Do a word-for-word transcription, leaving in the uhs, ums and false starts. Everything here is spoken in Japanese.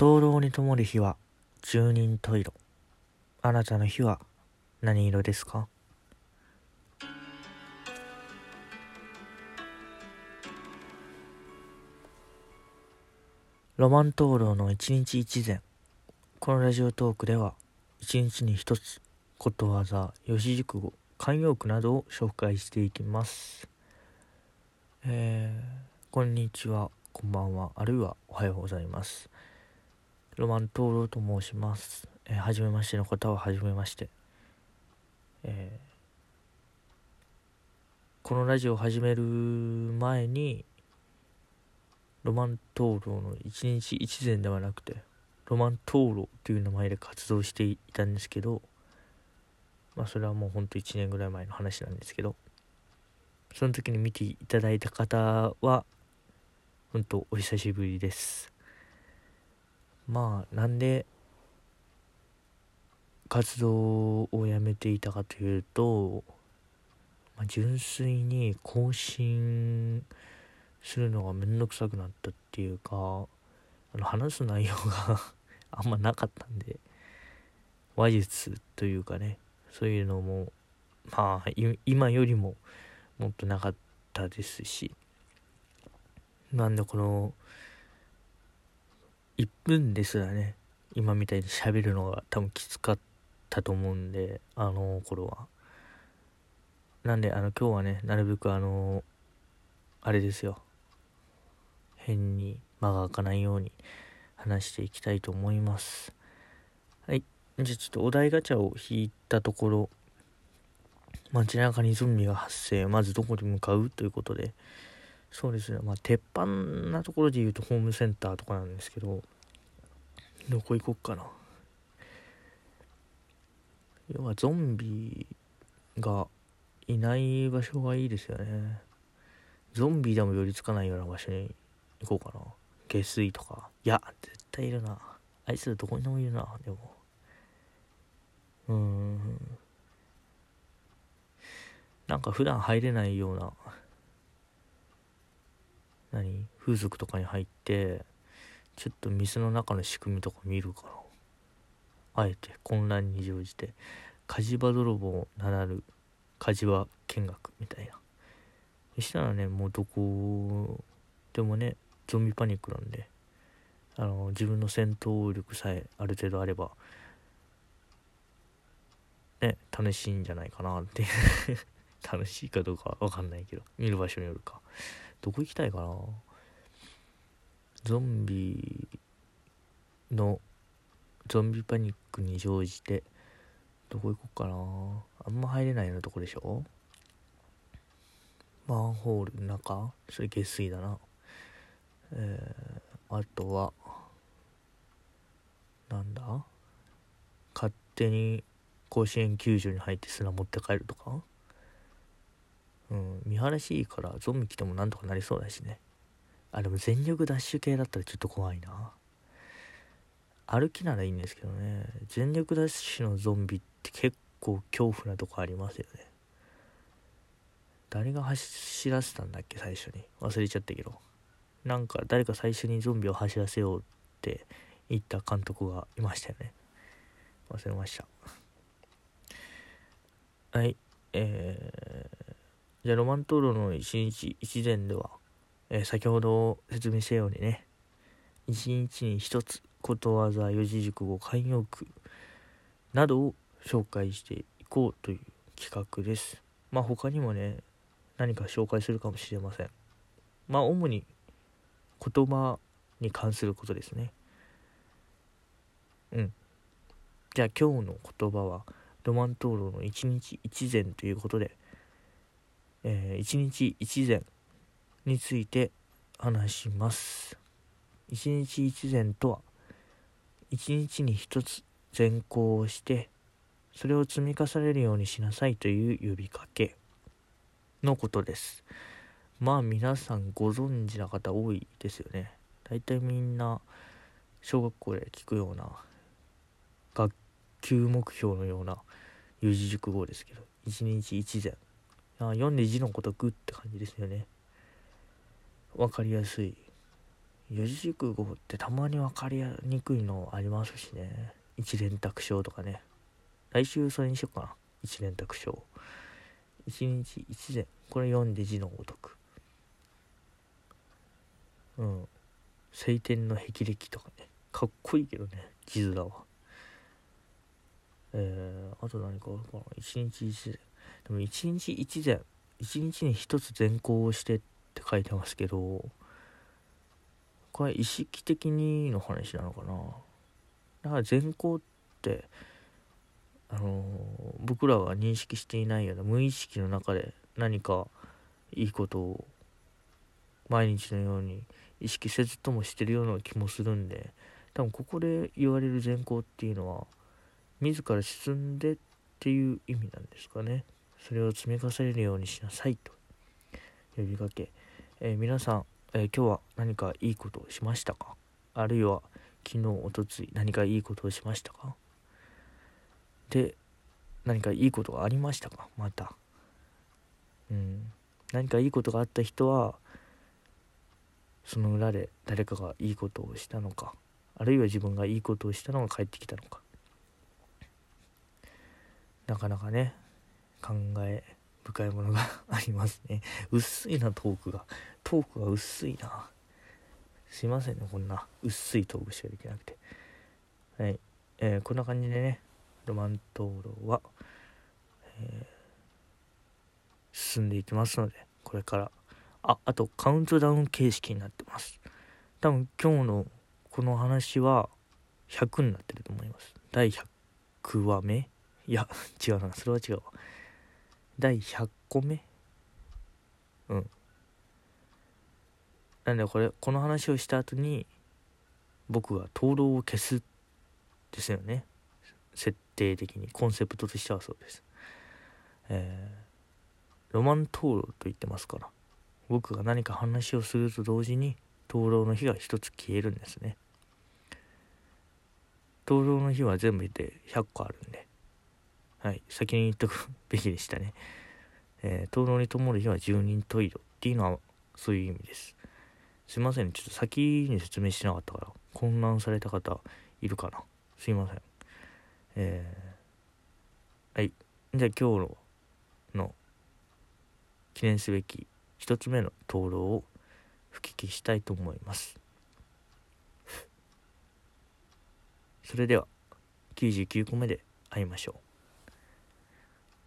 灯籠に灯る火は十人十色。あなたの火は何色ですか？ロマン灯籠の一日一善。このラジオトークでは一日に一つことわざ、四字熟語、慣用句などを紹介していきます。えー、こんにちは、こんばんは、あるいはおはようございます。ロマン灯籠と申します。えー、はじめましての方ははじめまして。えー、このラジオを始める前にロマン灯籠の一日一善ではなくてロマン灯籠という名前で活動していたんですけど、まあそれはもうほんといちねんぐらい前の話なんですけど、その時に見ていただいた方はほんとお久しぶりです。まあなんで活動をやめていたかというと、まあ、純粋に更新するのがめんどくさくなったっていうか、あの話す内容があんまなかったんで、話術というかね、そういうのもまあ今よりももっとなかったですし、なんでこのいっぷんですらね、今みたいに喋るのが多分きつかったと思うんで、あの頃は。なんであの今日はね、なるべくあのあれですよ、変に間が空かないように話していきたいと思います。はい、じゃあちょっとお題ガチャを引いたところ、街中にゾンビが発生、まずどこに向かうということで、そうですね、まあ鉄板なところで言うとホームセンターとかなんですけど、どこ行こっかな。要はゾンビがいない場所がいいですよね。ゾンビでも寄りつかないような場所に行こうかな。下水とか、いや絶対いるな、あいつどこにでもいるな。でもうーん、なんか普段入れないような何風俗とかに入って、ちょっと店の中の仕組みとか見るかな。あえて混乱に乗じて火事場泥棒ならぬ火事場見学みたいな。そしたらね、もうどこでもね、ゾンビパニックなんで、あの自分の戦闘力さえある程度あればね、楽しいんじゃないかなって楽しいかどうかわかんないけど、見る場所によるか。どこ行きたいかな。ゾンビのゾンビパニックに乗じてどこ行こうかな。あんま入れないようなとこでしょ。マンホールの中、それ下水だな。えー、あとはなんだ、勝手に甲子園球場に入って砂持って帰るとか。うん、見晴らしいからゾンビ来てもなんとかなりそうだしね。あ、でも全力ダッシュ系だったらちょっと怖いな。歩きならいいんですけどね、全力ダッシュのゾンビって結構恐怖なとこありますよね。誰が走らせたんだっけ、最初に忘れちゃったけど、なんか誰か最初にゾンビを走らせようって言った監督がいましたよね。忘れましたはい、えー、じゃあロマン灯籠の一日一善では、えー、先ほど説明したようにね、一日に一つことわざ、四字熟語、慣用句などを紹介していこうという企画です。まあ他にもね、何か紹介するかもしれません。まあ主に言葉に関することですね。うん。じゃあ今日の言葉はロマン灯籠の一日一善ということで、えー、一日一善について話します。一日一善とは、一日に一つ善行をして、それを積み重ねるようにしなさいという呼びかけのことです。まあ皆さんご存知な方多いですよね。大体みんな小学校で聞くような学級目標のような四字熟語ですけど、一日一善。読んで字のごとくって感じですよね。わかりやすい四字熟語ってたまに分かりにくいのありますしね。一連卓章とかね。来週それにしようかな。一連卓章。一日一膳。これ読んで字のごとく。うん。青天の霹靂とかね。かっこいいけどね。地図だわ。えー、あと何かあるかな。一日一膳。でも一日一膳。一日に一つ善行をしてって書いてますけど、これ意識的にの話なのかな。だから善行ってあの僕らが認識していないような無意識の中で何かいいことを毎日のように意識せずともしてるような気もするんで、多分ここで言われる善行っていうのは自ら進んでっていう意味なんですかね。それを積み重ねるようにしなさいと呼びかけ、えー、皆さん、えー、今日は何かいいことをしましたか？あるいは昨日おとつい何かいいことをしましたか？で、何かいいことがありましたか？また、うん、何かいいことがあった人はその裏で誰かがいいことをしたのか、あるいは自分がいいことをしたのが返ってきたのか、なかなかね感慨深いものがありますね。薄いな、トークがトークが薄いな。すいませんね、こんな薄いトークしかできなくて。はい、えー、こんな感じでね、ロマン灯籠は、えー、進んでいきますので、これからああとカウントダウン形式になってます。多分今日のこの話はひゃくになってると思います。だいひゃくわめ、いや違うな、それは違うわ。だいひゃっこめ、うん。なんでこれこの話をした後に僕が灯籠を消すですよね。設定的にコンセプトとしてはそうです。えー、ロマン灯籠と言ってますから、僕が何か話をすると同時に灯籠の火が一つ消えるんですね。灯籠の火は全部でひゃっこあるんで。はい、先に言っとくべきでしたね。えー、灯籠に灯る日は十人十色っていうのはそういう意味です。すいません、ちょっと先に説明しなかったから混乱された方いるかな。すいません。えー、はい、じゃあ今日の記念すべき一つ目の灯籠を吹き消したいと思います。それではきゅうじゅうきゅうこめで会いましょう。